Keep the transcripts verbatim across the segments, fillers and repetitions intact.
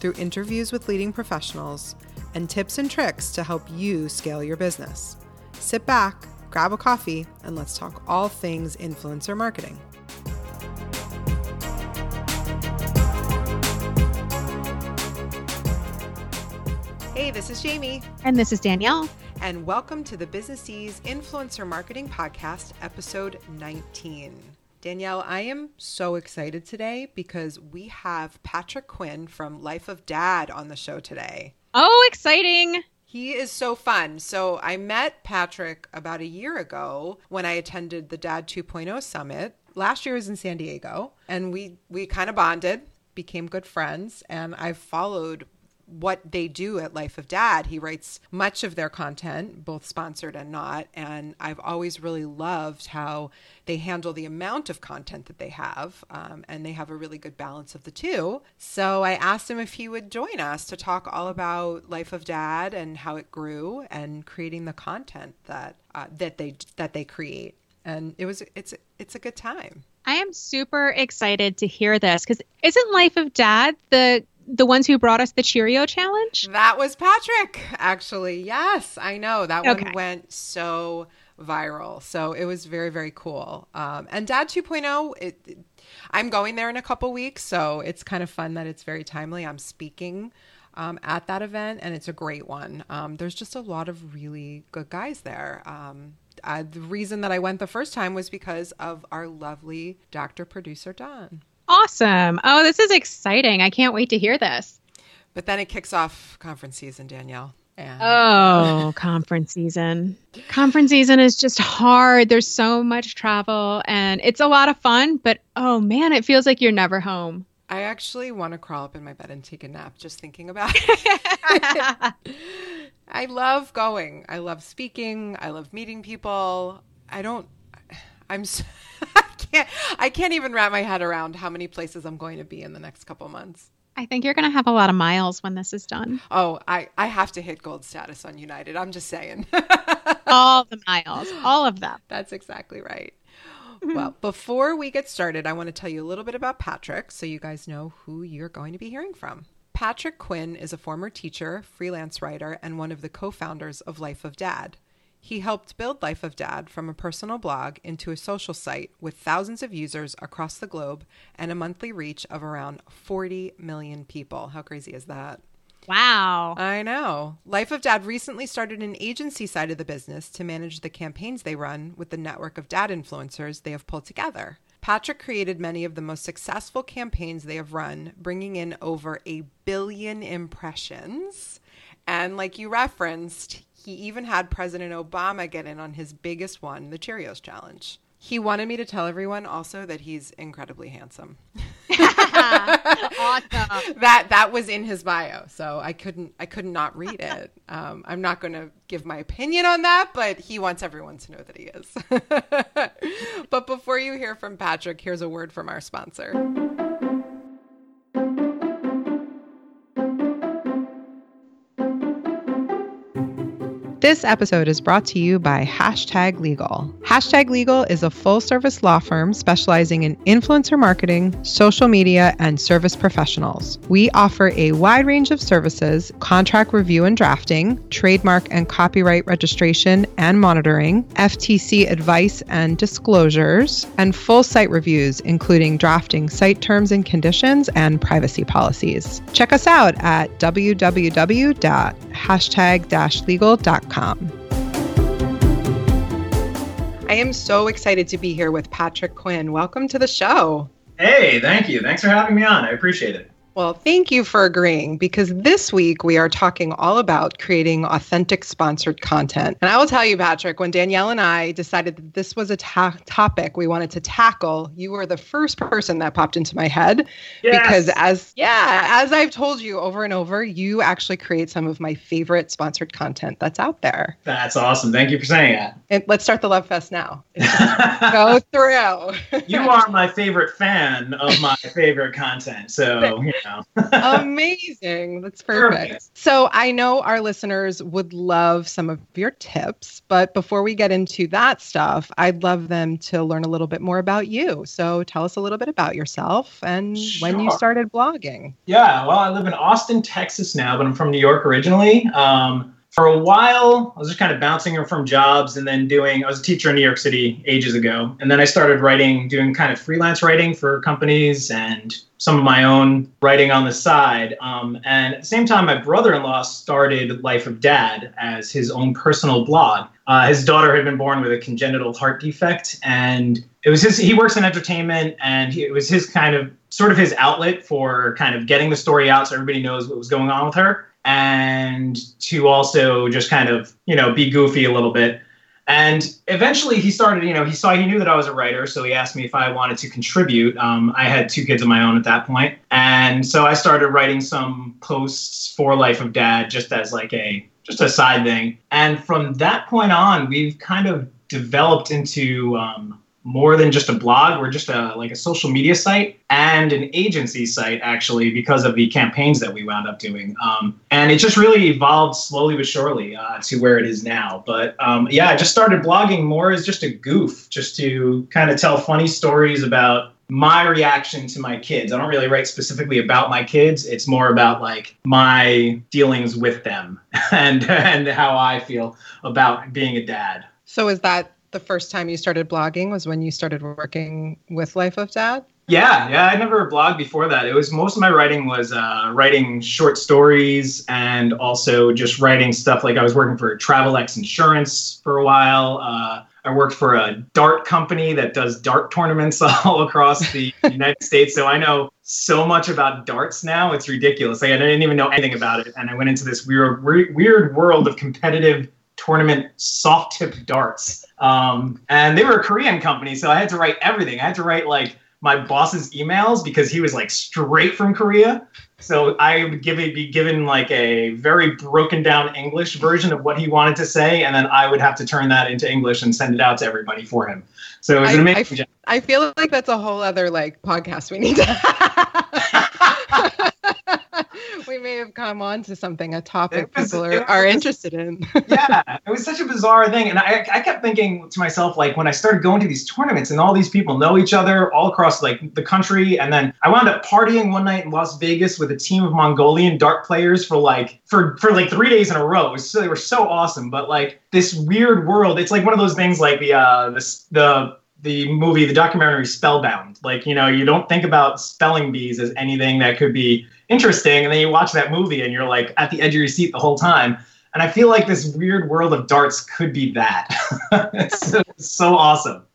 through interviews with leading professionals, and tips and tricks to help you scale your business. Sit back, grab a coffee, and let's talk all things influencer marketing. Hey, this is Jamie. And this is Danielle. And welcome to the Businessese Influencer Marketing Podcast, episode nineteen. Danielle, I am so excited today because we have Patrick Quinn from Life of Dad on the show today. Oh, exciting. He is so fun. So I met Patrick about a year ago when I attended the Dad two point oh Summit. Last year was in San Diego, and we, we kind of bonded, became good friends, and I followed what they do at Life of Dad. He writes much of their content, both sponsored and not. And I've always really loved how they handle the amount of content that they have. Um, and they have a really good balance of the two. So I asked him if he would join us to talk all about Life of Dad and how it grew and creating the content that, uh, that they, that they create. And it was, it's, it's a good time. I am super excited to hear this because isn't Life of Dad the The ones who brought us the Cheerio Challenge? That was Patrick, actually. Yes, I know. That okay. one went so viral. So it was very, very cool. Um, and Dad two point oh, it, it, I'm going there in a couple weeks. So it's kind of fun that it's very timely. I'm speaking um, at that event, and it's a great one. Um, there's just a lot of really good guys there. Um, I, the reason that I went the first time was because of our lovely Doctor Producer Don. Awesome. Oh, this is exciting. I can't wait to hear this. But then it kicks off conference season, Danielle. And... Oh, conference season. Conference season is just hard. There's so much travel and it's a lot of fun, but oh man, it feels like you're never home. I actually want to crawl up in my bed and take a nap just thinking about it. I love going. I love speaking. I love meeting people. I don't, I'm so... Can't, I can't even wrap my head around how many places I'm going to be in the next couple months. I think you're going to have a lot of miles when this is done. Oh, I, I have to hit gold status on United. I'm just saying. All the miles, all of them. That's exactly right. Mm-hmm. Well, before we get started, I want to tell you a little bit about Patrick so you guys know who you're going to be hearing from. Patrick Quinn is a former teacher, freelance writer, and one of the co-founders of Life of Dad. He helped build Life of Dad from a personal blog into a social site with thousands of users across the globe and a monthly reach of around forty million people. How crazy is that? Wow. I know. Life of Dad recently started an agency side of the business to manage the campaigns they run with the network of dad influencers they have pulled together. Patrick created many of the most successful campaigns they have run, bringing in over a billion impressions. And like you referenced, he even had President Obama get in on his biggest one, the Cheerios Challenge. He wanted me to tell everyone also that he's incredibly handsome. Awesome. That that was in his bio, so I couldn't I could not read it. Um, I'm not going to give my opinion on that, but he wants everyone to know that he is. But before you hear from Patrick, here's a word from our sponsor. This episode is brought to you by Hashtag Legal. Hashtag Legal is a full-service law firm specializing in influencer marketing, social media, and service professionals. We offer a wide range of services, contract review and drafting, trademark and copyright registration and monitoring, F T C advice and disclosures, and full site reviews, including drafting site terms and conditions and privacy policies. Check us out at w w w dot hashtag dash legal dot com. I am so excited to be here with Patrick Quinn. Welcome to the show. Hey, thank you. Thanks for having me on. I appreciate it. Well, thank you for agreeing, because this week we are talking all about creating authentic sponsored content. And I will tell you, Patrick, when Danielle and I decided that this was a ta- topic we wanted to tackle, you were the first person that popped into my head. Yes. Because as yeah, as I've told you over and over, you actually create some of my favorite sponsored content that's out there. That's awesome. Thank you for saying that. And let's start the love fest now. Go through. You are my favorite fan of my favorite content. So, yeah. Amazing. That's perfect. perfect. So I know our listeners would love some of your tips, but before we get into that stuff, I'd love them to learn a little bit more about you. So tell us a little bit about yourself and sure. when you started blogging. Yeah, well, I live in Austin, Texas now, but I'm from New York originally. Um, for a while, I was just kind of bouncing from jobs and then doing, I was a teacher in New York City ages ago. And then I started writing, doing kind of freelance writing for companies and some of my own writing on the side. Um, and at the same time, my brother-in-law started Life of Dad as his own personal blog. Uh, his daughter had been born with a congenital heart defect, and it was his, he works in entertainment, and he, it was his kind of, sort of his outlet for kind of getting the story out so everybody knows what was going on with her. And to also just kind of, you know, be goofy a little bit. And eventually he started, you know, he saw, he knew that I was a writer. So he asked me if I wanted to contribute. Um, I had two kids of my own at that point. And so I started writing some posts for Life of Dad just as like a, just a side thing. And from that point on, we've kind of developed into um, more than just a blog. We're just a, like a social media site and an agency site, actually, because of the campaigns that we wound up doing. Um, and it just really evolved slowly but surely uh, to where it is now. But um, yeah, I just started blogging more as just a goof, just to kind of tell funny stories about my reaction to my kids. I don't really write specifically about my kids. It's more about like my dealings with them and and how I feel about being a dad. So is that the first time you started blogging was when you started working with Life of Dad? Yeah, yeah, I never blogged before that. It was most of my writing was uh, writing short stories and also just writing stuff like I was working for TravelX Insurance for a while. Uh, I worked for a dart company that does dart tournaments all across the United States. So I know so much about darts now. It's ridiculous. Like I didn't even know anything about it. And I went into this weird, weird, weird world of competitive tournament soft tip darts. Um, and they were a Korean company, so I had to write everything. I had to write like my boss's emails because he was like straight from Korea. So I would give it, be given like a very broken down English version of what he wanted to say. And then I would have to turn that into English and send it out to everybody for him. So it was an amazing job. I feel like that's a whole other like podcast we need to have. We may have come on to something, a topic was, people are, was, are interested in. Yeah, it was such a bizarre thing. And I, I kept thinking to myself, like, when I started going to these tournaments and all these people know each other all across, like, the country. And then I wound up partying one night in Las Vegas with a team of Mongolian dart players for, like, for, for like, three days in a row. So they were so awesome. But, like, this weird world, it's like one of those things like the uh, the the... the movie, the documentary Spellbound. Like, you know, you don't think about spelling bees as anything that could be interesting. And then you watch that movie and you're like at the edge of your seat the whole time. And I feel like this weird world of darts could be that. It's so, so awesome.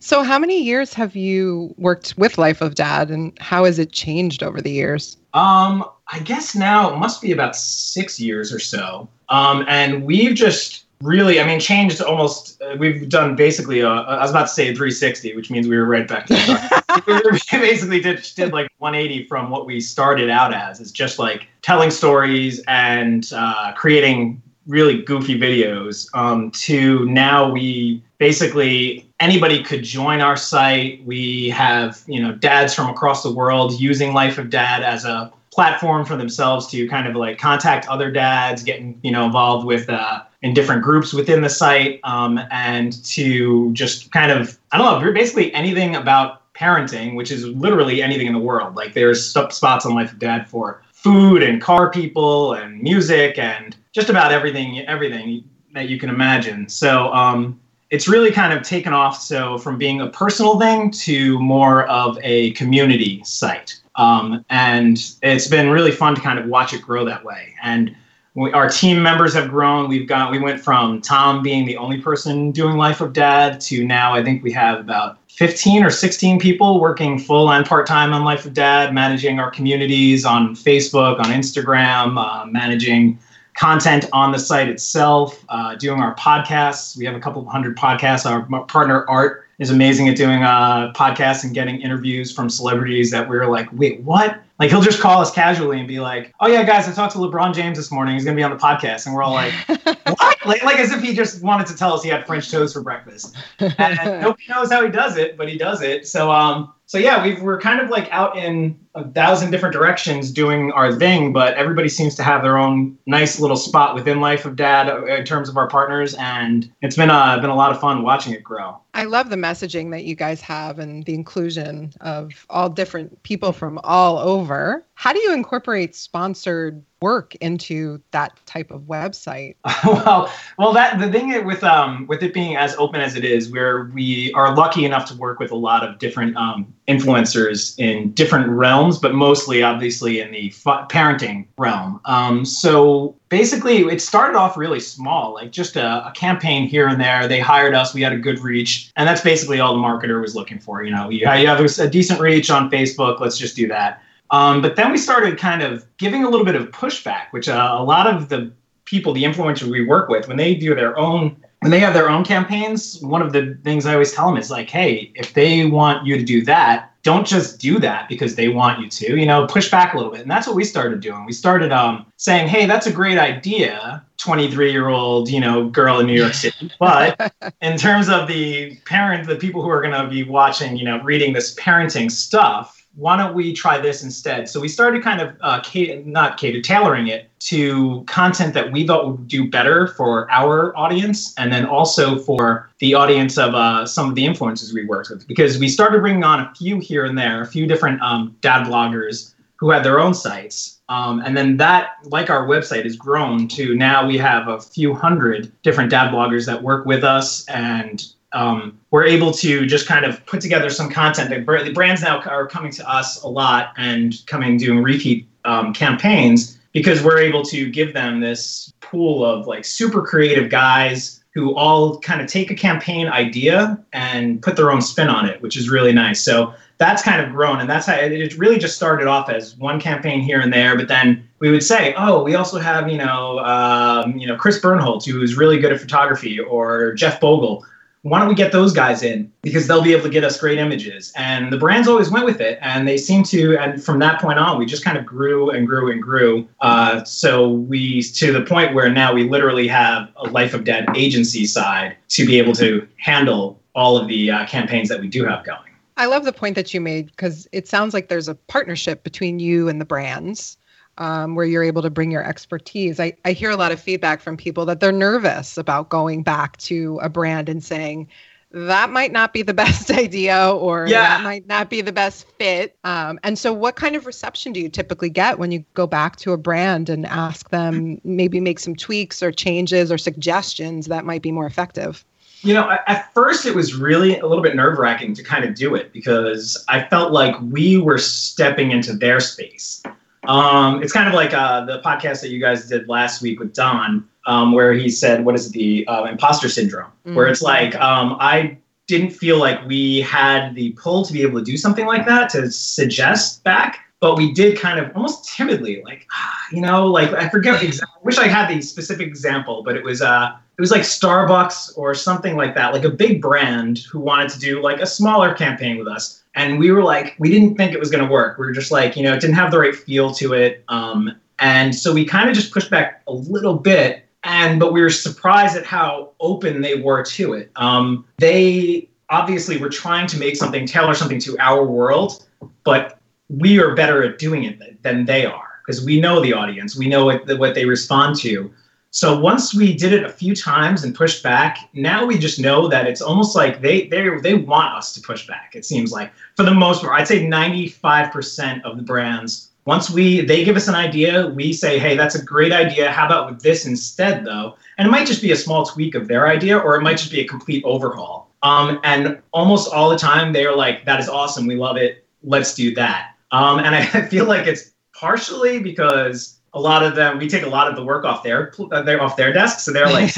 So how many years have you worked with Life of Dad and how has it changed over the years? Um, I guess now it must be about six years or so. Um, and we've just... Really, I mean, changed almost, uh, we've done basically, a, I was about to say three sixty, which means we were right back to the start. We basically did, did like one eighty from what we started out as. It's just like telling stories and uh, creating really goofy videos um, to now we basically, anybody could join our site. We have, you know, dads from across the world using Life of Dad as a platform for themselves to kind of like contact other dads, getting, you know, involved with uh in different groups within the site, um, and to just kind of, I don't know, basically anything about parenting, which is literally anything in the world. Like there's spots on Life of Dad for food and car people and music and just about everything, everything that you can imagine. So um, it's really kind of taken off. So from being a personal thing to more of a community site. Um, and it's been really fun to kind of watch it grow that way. And we, our team members have grown. We've got, we went from Tom being the only person doing Life of Dad to now I think we have about fifteen or sixteen people working full and part-time on Life of Dad, managing our communities on Facebook, on Instagram, uh, managing content on the site itself, uh, doing our podcasts. We have a couple of hundred podcasts. Our partner Art is amazing at doing uh, podcasts and getting interviews from celebrities that we were like, wait, what? Like he'll just call us casually and be like, oh yeah, guys, I talked to LeBron James this morning. He's going to be on the podcast. And we're all like, what? Like, like as if he just wanted to tell us he had French toast for breakfast. And nobody knows how he does it, but he does it. So um, so yeah, we've, we're kind of like out in a thousand different directions doing our thing, but everybody seems to have their own nice little spot within Life of Dad in terms of our partners. And it's been uh, been a lot of fun watching it grow. I love the messaging that you guys have and the inclusion of all different people from all over. How do you incorporate sponsored work into that type of website? well, well, that the thing with um with it being as open as it is, where we are lucky enough to work with a lot of different um, influencers in different realms, but mostly obviously in the fu- parenting realm. Um, so basically, it started off really small, like just a, a campaign here and there. They hired us, we had a good reach, and that's basically all the marketer was looking for. You know, you have a decent reach on Facebook, let's just do that. Um, but then we started kind of giving a little bit of pushback, which uh, a lot of the people, the influencers we work with, when they do their own, when they have their own campaigns, one of the things I always tell them is like, hey, if they want you to do that, don't just do that because they want you to, you know, push back a little bit. And that's what we started doing. We started um, saying, hey, that's a great idea, twenty-three-year-old, you know, girl in New York City. But in terms of the parent, the people who are going to be watching, you know, reading this parenting stuff, why don't we try this instead? So we started kind of uh, cater- not cater- tailoring it to content that we thought would do better for our audience, and then also for the audience of uh, some of the influencers we worked with. Because we started bringing on a few here and there, a few different um, dad bloggers who had their own sites. Um, and then that, like our website, has grown to now we have a few hundred different dad bloggers that work with us, and Um, we're able to just kind of put together some content. The brands now are coming to us a lot and coming doing repeat um, campaigns because we're able to give them this pool of like super creative guys who all kind of take a campaign idea and put their own spin on it, which is really nice. So that's kind of grown, and that's how it really just started off as one campaign here and there. But then we would say, oh, we also have, you know, um, you know, Chris Bernholtz, who is really good at photography, or Jeff Bogle. Why don't we get those guys in? Because they'll be able to get us great images. And the brands always went with it. And they seem to, and from that point on, we just kind of grew and grew and grew. Uh, so we, to the point where now we literally have a Life of Dad agency side to be able to handle all of the uh, campaigns that we do have going. I love the point that you made, because it sounds like there's a partnership between you and the brands. Um, where you're able to bring your expertise. I, I hear a lot of feedback from people that they're nervous about going back to a brand and saying, that might not be the best idea, or yeah. that might not be the best fit. Um, and so what kind of reception do you typically get when you go back to a brand and ask them maybe make some tweaks or changes or suggestions that might be more effective? You know, at first it was really a little bit nerve-wracking to kind of do it, because I felt like we were stepping into their space. Um, it's kind of like uh, the podcast that you guys did last week with Don, um, where he said, what is it, the uh, imposter syndrome, mm-hmm. where it's like, um, I didn't feel like we had the pull to be able to do something like that, to suggest back, but we did kind of almost timidly, like, ah, you know, like I forget, exa- I wish I had the specific example, but it was, uh, it was like Starbucks or something like that, like a big brand who wanted to do like a smaller campaign with us. And we were like, we didn't think it was going to work. We were just like, you know, it didn't have the right feel to it. Um, and so we kind of just pushed back a little bit. And but we were surprised at how open they were to it. Um, they obviously were trying to make something, tailor something to our world. But we are better at doing it than they are, because we know the audience. We know what, what they respond to. So once we did it a few times and pushed back, now we just know that it's almost like they they they want us to push back. It seems like for the most part, I'd say ninety-five percent of the brands, once we they give us an idea, we say, hey, that's a great idea. How about with this instead, though? And it might just be a small tweak of their idea, or it might just be a complete overhaul. Um, and almost all the time, they're like, that is awesome. We love it. Let's do that. Um, and I feel like it's partially because a lot of them, we take a lot of the work off their, they're off their desk. So they're like,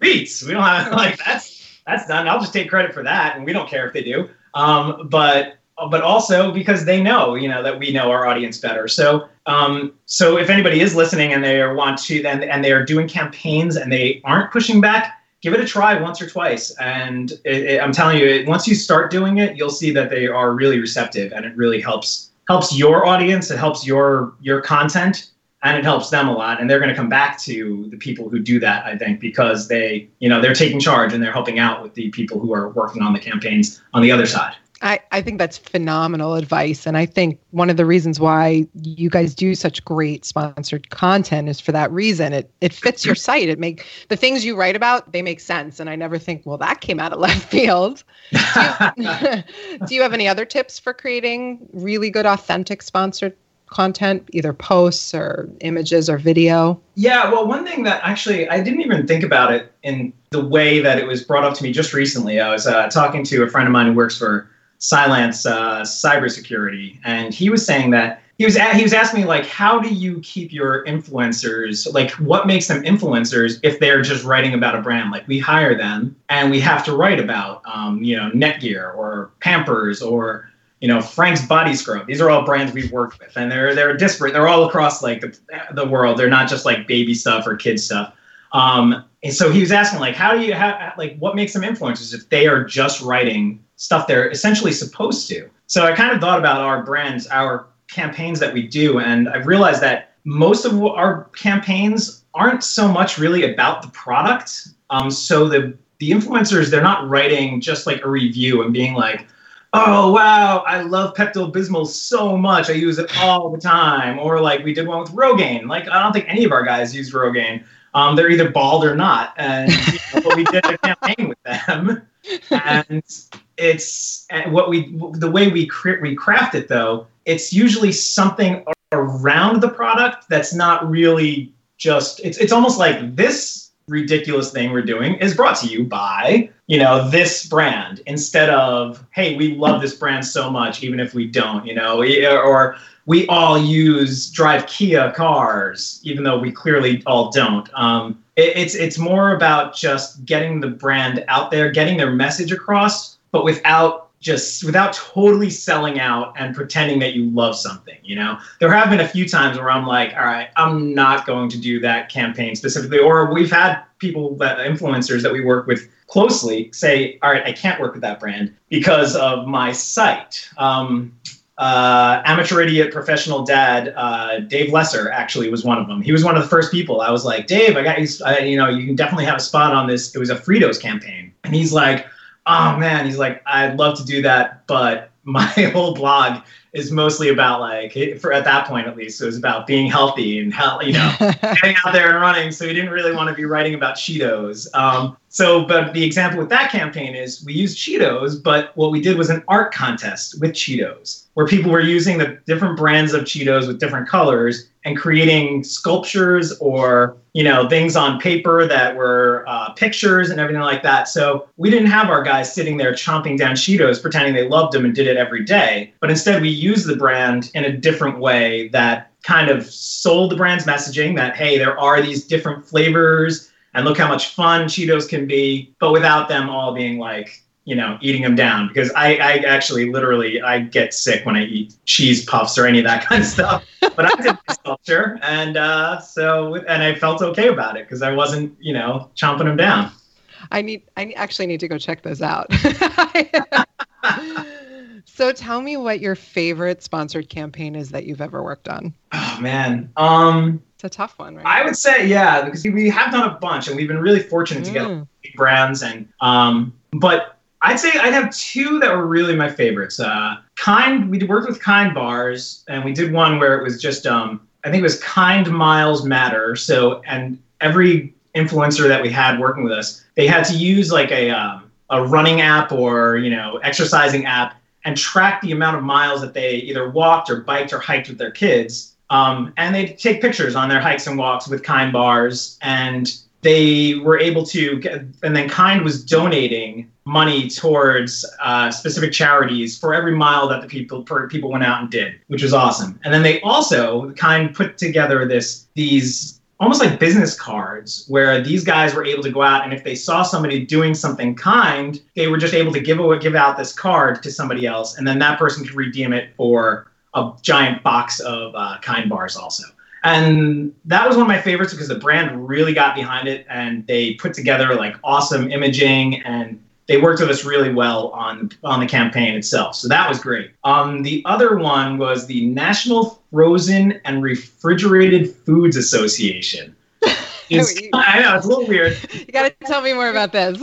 beats. We don't have like, that's, that's done. I'll just take credit for that. And we don't care if they do. Um, but, but also because they know, you know, that we know our audience better. So, um, so if anybody is listening and they want to, then, and they are doing campaigns and they aren't pushing back, give it a try once or twice. And it, it, I'm telling you, it, once you start doing it, you'll see that they are really receptive and it really helps, helps your audience. It helps your, your content. And it helps them a lot. And they're going to come back to the people who do that, I think, because they, you know, they're taking charge and they're helping out with the people who are working on the campaigns on the other side. I, I think that's phenomenal advice. And I think one of the reasons why you guys do such great sponsored content is for that reason. It it fits your site. It make the things you write about, they make sense. And I never think, well, that came out of left field. Do you, do you have any other tips for creating really good, authentic sponsored content, either posts or images or video? Yeah, well, one thing that actually I didn't even think about it in the way that it was brought up to me just recently. I was uh, talking to a friend of mine who works for Silence uh, Cybersecurity, and he was saying that he was a- he was asking me, like, how do you keep your influencers? Like, what makes them influencers if they're just writing about a brand? Like, we hire them and we have to write about, um, you know, Netgear or Pampers or, you know, Frank's Body Scrub. These are all brands we've worked with, and they're they're disparate. They're all across like the, the world. They're not just like baby stuff or kid stuff. Um, and so he was asking, like, how do you how, like what makes them influencers if they are just writing stuff they're essentially supposed to? So I kind of thought about our brands, our campaigns that we do, and I realized that most of our campaigns aren't so much really about the product. Um, so the the influencers, they're not writing just like a review and being like, oh, wow, I love Pepto-Bismol so much. I use it all the time. Or like we did one with Rogaine. Like, I don't think any of our guys use Rogaine. Um, they're either bald or not. And you know, but we did a campaign with them. And it's and what we the way we, cr- we craft it, though, it's usually something around the product that's not really just it's it's almost like this ridiculous thing we're doing is brought to you by, you know, this brand, instead of, hey, we love this brand so much, even if we don't, you know, or we all use drive Kia cars, even though we clearly all don't. Um, it, it's, it's more about just getting the brand out there, getting their message across, but without just without totally selling out and pretending that you love something, you know? There have been a few times where I'm like, all right, I'm not going to do that campaign specifically. Or we've had people, that influencers that we work with closely say, all right, I can't work with that brand because of my site. Um, uh, amateur idiot, professional dad, uh, Dave Lesser actually was one of them. He was one of the first people. I was like, Dave, I got you, I, you know, you can definitely have a spot on this. It was a Fritos campaign. And he's like, oh man, he's like, I'd love to do that, but my whole blog is mostly about like, for at that point at least, it was about being healthy and health, you know, getting out there and running. So he didn't really want to be writing about Cheetos. Um, so, but the example with that campaign is we used Cheetos, but what we did was an art contest with Cheetos, where people were using the different brands of Cheetos with different colors and creating sculptures or, you know, things on paper that were uh, pictures and everything like that. So we didn't have our guys sitting there chomping down Cheetos, pretending they loved them and did it every day. But instead, we used the brand in a different way that kind of sold the brand's messaging that, hey, there are these different flavors and look how much fun Cheetos can be, but without them all being like, you know, eating them down. Because I, I actually literally, I get sick when I eat cheese puffs or any of that kind of stuff. But I did my sculpture, and uh, so and I felt okay about it because I wasn't, you know, chomping them down. I need, I actually need to go check those out. So tell me what your favorite sponsored campaign is that you've ever worked on. Oh man, um, it's a tough one, right? I would say yeah, because we have done a bunch, and we've been really fortunate mm. to get big brands, and um, but. I'd say I'd have two that were really my favorites. Uh, kind, we worked with Kind Bars, and we did one where it was just, um, I think it was Kind Miles Matter. So, and every influencer that we had working with us, they had to use like a um, a running app or, you know, exercising app and track the amount of miles that they either walked or biked or hiked with their kids. Um, and they'd take pictures on their hikes and walks with Kind bars, and they were able to get, and then Kind was donating money towards uh, specific charities for every mile that the people per, people went out and did, which was awesome. And then they also, Kind put together this these almost like business cards where these guys were able to go out, and if they saw somebody doing something kind, they were just able to give away, give out this card to somebody else, and then that person could redeem it for a giant box of uh, Kind bars also. And that was one of my favorites because the brand really got behind it, and they put together like awesome imaging, and they worked with us really well on, on the campaign itself. So that was great. Um, the other one was the National Frozen and Refrigerated Foods Association. It's, I know, it's a little weird. You got to tell me more about this.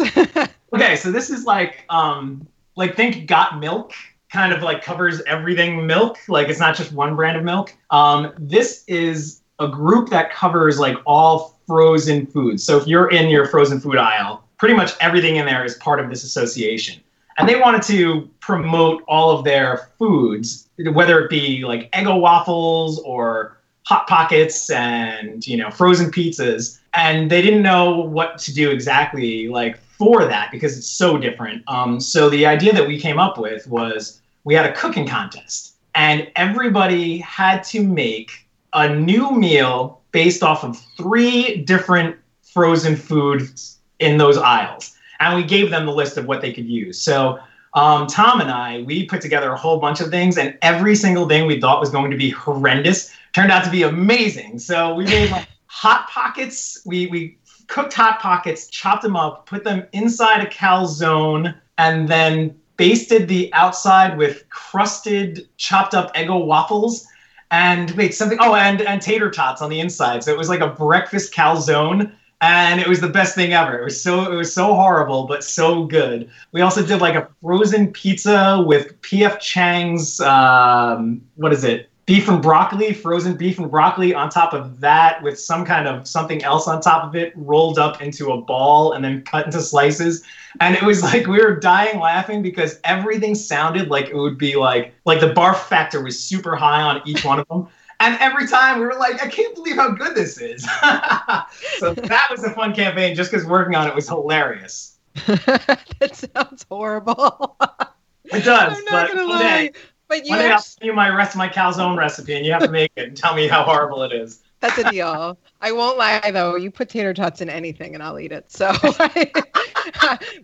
Okay, so this is like, um, like think Got Milk. Kind of like covers everything milk. Like it's not just one brand of milk. Um, this is a group that covers like all frozen foods. So if you're in your frozen food aisle, pretty much everything in there is part of this association. And they wanted to promote all of their foods, whether it be like Eggo waffles or Hot Pockets and, you know, frozen pizzas. And they didn't know what to do exactly like for that because it's so different. Um, so the idea that we came up with was, we had a cooking contest, and everybody had to make a new meal based off of three different frozen foods in those aisles. And we gave them the list of what they could use. So um, Tom and I, we put together a whole bunch of things, and every single thing we thought was going to be horrendous turned out to be amazing. So we made like Hot Pockets. We, we cooked Hot Pockets, chopped them up, put them inside a calzone, and then basted the outside with crusted, chopped up Eggo waffles, and wait, something, oh, and, and tater tots on the inside. So it was like a breakfast calzone, and it was the best thing ever. It was so, it was so horrible, but so good. We also did like a frozen pizza with P F Chang's, um, what is it? Beef and broccoli, frozen beef and broccoli on top of that with some kind of something else on top of it, rolled up into a ball and then cut into slices. And it was like, we were dying laughing because everything sounded like it would be like, like the barf factor was super high on each one of them. And every time we were like, I can't believe how good this is. So that was a fun campaign just because working on it was hilarious. That sounds horrible. It does. I'm not going to lie. But you One day I'll send you my rest my calzone recipe, and you have to make it and tell me how horrible it is. That's a deal. I won't lie though. You put tater tots in anything, and I'll eat it. So I,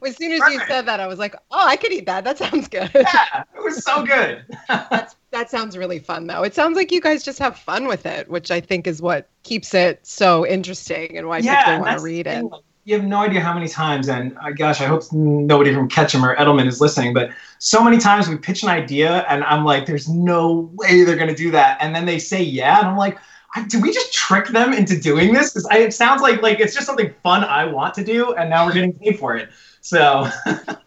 as soon as Perfect. You said that, I was like, "Oh, I could eat that. That sounds good." Yeah, it was so good. That's, that sounds really fun, though. It sounds like you guys just have fun with it, which I think is what keeps it so interesting and why yeah, people want to read it. Thing. You have no idea how many times, and uh, gosh, I hope nobody from Ketchum or Edelman is listening, but so many times we pitch an idea, and I'm like, there's no way they're going to do that. And then they say, yeah, and I'm like, do we just trick them into doing this? Because it sounds like like it's just something fun I want to do, and now we're getting paid for it. So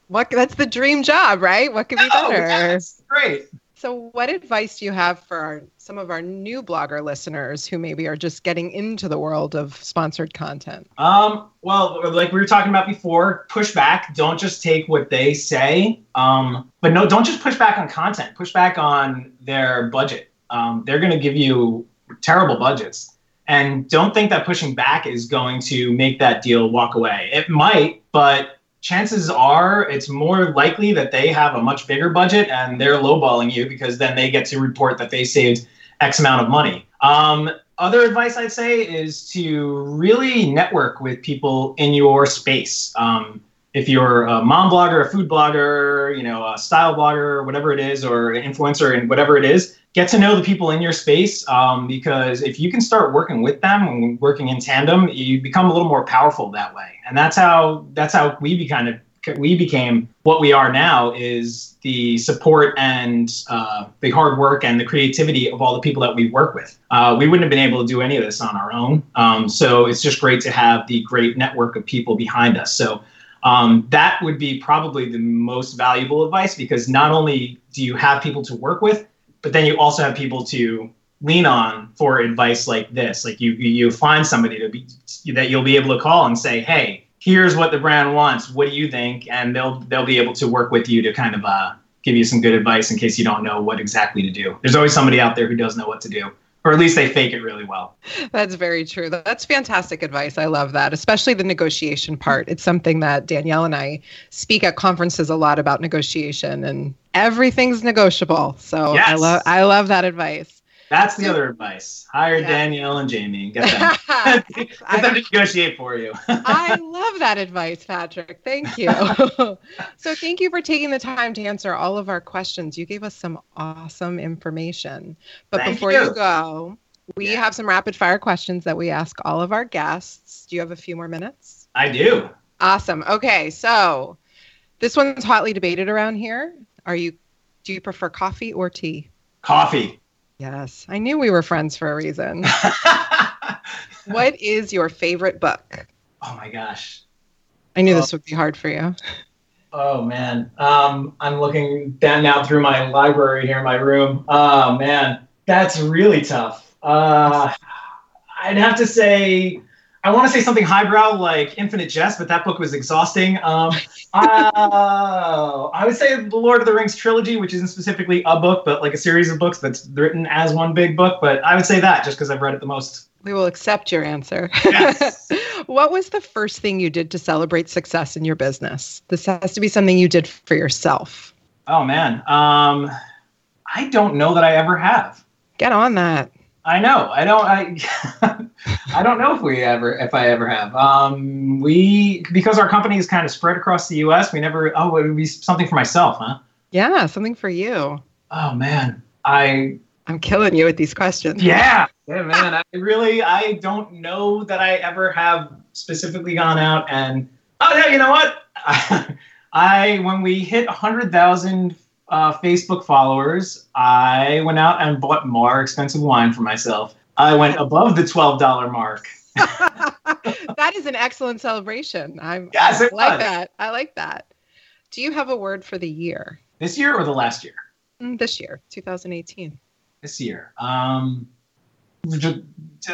what? That's the dream job, right? What could be oh, better? That's great. So what advice do you have for our, some of our new blogger listeners who maybe are just getting into the world of sponsored content? Um, well, like we were talking about before, push back. Don't just take what they say. Um, but no, don't just push back on content. Push back on their budget. Um, they're going to give you terrible budgets. And don't think that pushing back is going to make that deal walk away. It might, but chances are it's more likely that they have a much bigger budget and they're lowballing you because then they get to report that they saved X amount of money. Um, other advice I'd say is to really network with people in your space. Um, if you're a mom blogger, a food blogger, you know, a style blogger, whatever it is, or an influencer and whatever it is, get to know the people in your space, um, because if you can start working with them and working in tandem, you become a little more powerful that way. And that's how that's how we be kind of we became what we are now, is the support and uh, the hard work and the creativity of all the people that we work with. Uh, we wouldn't have been able to do any of this on our own. Um, so it's just great to have the great network of people behind us. So um, that would be probably the most valuable advice, because not only do you have people to work with, but then you also have people to lean on for advice like this. Like you, you find somebody to be, that you'll be able to call and say, hey, here's what the brand wants. What do you think? And they'll they'll be able to work with you to kind of uh, give you some good advice in case you don't know what exactly to do. There's always somebody out there who does know what to do. Or at least they fake it really well. That's very true. That's fantastic advice. I love that, especially the negotiation part. It's something that Danielle and I speak at conferences a lot about, negotiation, and everything's negotiable. So yes. I love I love that advice. That's the other advice. Hire yeah. Danielle and Jamie and get them, get them to negotiate for you. I love that advice, Patrick. Thank you. So thank you for taking the time to answer all of our questions. You gave us some awesome information. But thank before you. you go, we yeah. have some rapid fire questions that we ask all of our guests. Do you have a few more minutes? I do. Awesome. Okay. So this one's hotly debated around here. Are you, do you prefer coffee or tea? Coffee. Yes. I knew we were friends for a reason. What is your favorite book? Oh my gosh. I knew oh. this would be hard for you. Oh man. Um, I'm looking down now through my library here in my room. Oh man, that's really tough. Uh, I'd have to say, I want to say something highbrow like Infinite Jest, but that book was exhausting. Um, uh, I would say the Lord of the Rings trilogy, which isn't specifically a book, but like a series of books that's written as one big book. But I would say that just because I've read it the most. We will accept your answer. Yes. What was the first thing you did to celebrate success in your business? This has to be something you did for yourself. Oh, man. Um, I don't know that I ever have. Get on that. I know. I don't. I I don't know if we ever, if I ever have. Um, we because our company is kind of spread across the U S. We never. Oh, it would be something for myself, huh? Yeah, something for you. Oh man, I. I'm killing you with these questions. Yeah, yeah, man. I really, I don't know that I ever have specifically gone out and. Oh yeah, you know what? I when we hit a hundred thousand. Uh, Facebook followers, I went out and bought more expensive wine for myself. I went above the twelve dollars mark. That is an excellent celebration. I'm, yes, I like was. that. I like that. Do you have a word for the year? This year or the last year? Mm, this year, twenty eighteen. This year. Um,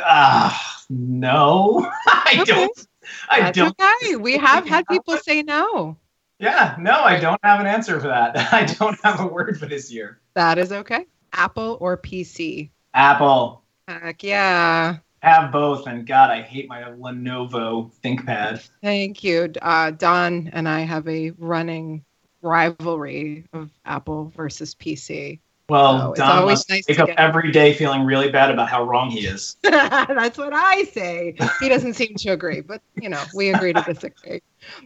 uh, no, I okay. don't. I That's don't. Okay. We have had people say no. Yeah, no, I don't have an answer for that. I don't have a word for this year. That is okay. Apple or P C? Apple. Heck yeah. Have both, and God, I hate my Lenovo ThinkPad. Thank you. Uh, Don and I have a running rivalry of Apple versus P C. Well, so Don must nice wake up get... every day feeling really bad about how wrong he is. That's what I say. He doesn't seem to agree, but, you know, we agree to disagree.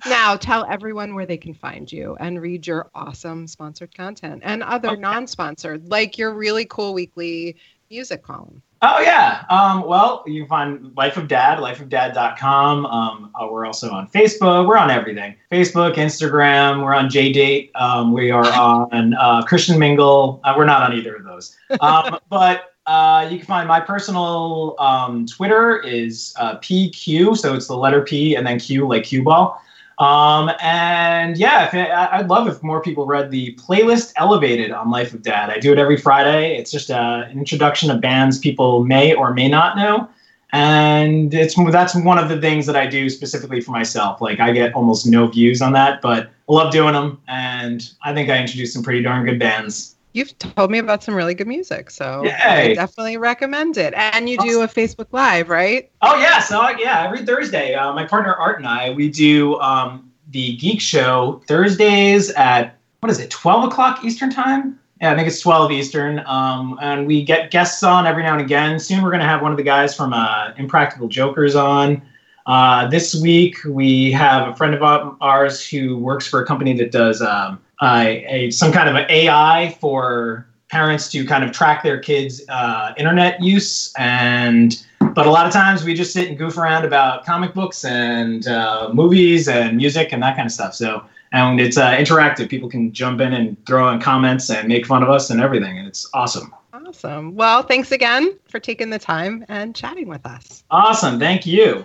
Now, tell everyone where they can find you and read your awesome sponsored content and other okay. non-sponsored, like your really cool weekly music column. Oh, yeah. Um, well, you can find Life of Dad, life of dad dot com. Um, uh, we're also on Facebook. We're on everything. Facebook, Instagram. We're on JDate. Um, we are on uh, Christian Mingle. Uh, we're not on either of those. Um, but uh, you can find my personal um, Twitter is uh, P Q. So it's the letter P and then Q like cue ball. Um, and yeah, if it, I'd love if more people read the playlist Elevated on Life of Dad. I do it every Friday. It's just a, an introduction of bands people may or may not know. And it's that's one of the things that I do specifically for myself. Like I get almost no views on that, but I love doing them. And I think I introduced some pretty darn good bands. You've told me about some really good music, so Yay. I definitely recommend it. And you do awesome. a Facebook Live, right? Oh, yeah. So, I, yeah, every Thursday, uh, my partner Art and I, we do um, the Geek Show Thursdays at, what is it, twelve o'clock Eastern time? Yeah, I think it's twelve Eastern. Um, and we get guests on every now and again. Soon we're going to have one of the guys from uh, Impractical Jokers on. Uh, this week, we have a friend of ours who works for a company that does... Um, Uh, a, some kind of an A I for parents to kind of track their kids' uh, internet use. And but a lot of times we just sit and goof around about comic books and uh, movies and music and that kind of stuff. So and it's uh, interactive. People can jump in and throw in comments and make fun of us and everything. And it's awesome. Awesome. Well, thanks again for taking the time and chatting with us. Awesome. Thank you.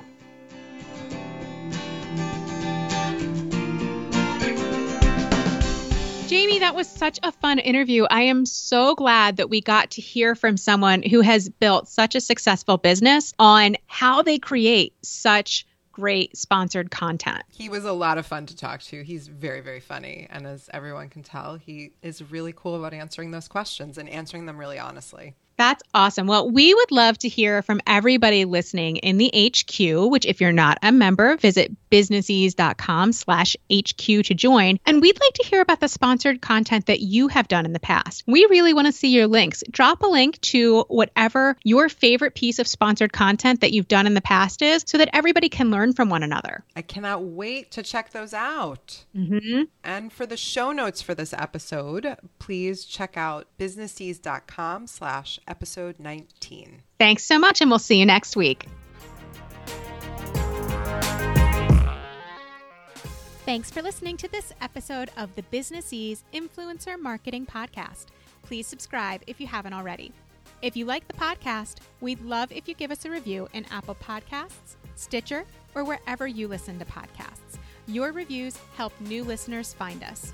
Jamie, that was such a fun interview. I am so glad that we got to hear from someone who has built such a successful business on how they create such great sponsored content. He was a lot of fun to talk to. He's very, very funny. And as everyone can tell, he is really cool about answering those questions and answering them really honestly. That's awesome. Well, we would love to hear from everybody listening in the H Q, which if you're not a member, visit businessese.com slash HQ to join. And we'd like to hear about the sponsored content that you have done in the past. We really want to see your links. Drop a link to whatever your favorite piece of sponsored content that you've done in the past is so that everybody can learn from one another. I cannot wait to check those out. Mm-hmm. And for the show notes for this episode, please check out businessese.com slash Episode nineteen. Thanks so much, and we'll see you next week. Thanks for listening to this episode of the Businessese Influencer Marketing Podcast. Please subscribe if you haven't already. If you like the podcast, we'd love if you give us a review in Apple Podcasts, Stitcher, or wherever you listen to podcasts. Your reviews help new listeners find us.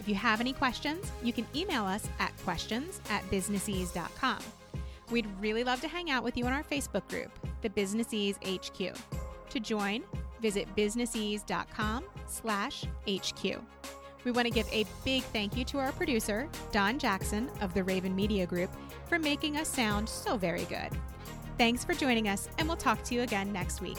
If you have any questions, you can email us at questions at businessese.com. We'd really love to hang out with you in our Facebook group, the Businessese H Q. To join, visit businessese.com slash HQ. We want to give a big thank you to our producer, Don Jackson of the Raven Media Group, for making us sound so very good. Thanks for joining us, and we'll talk to you again next week.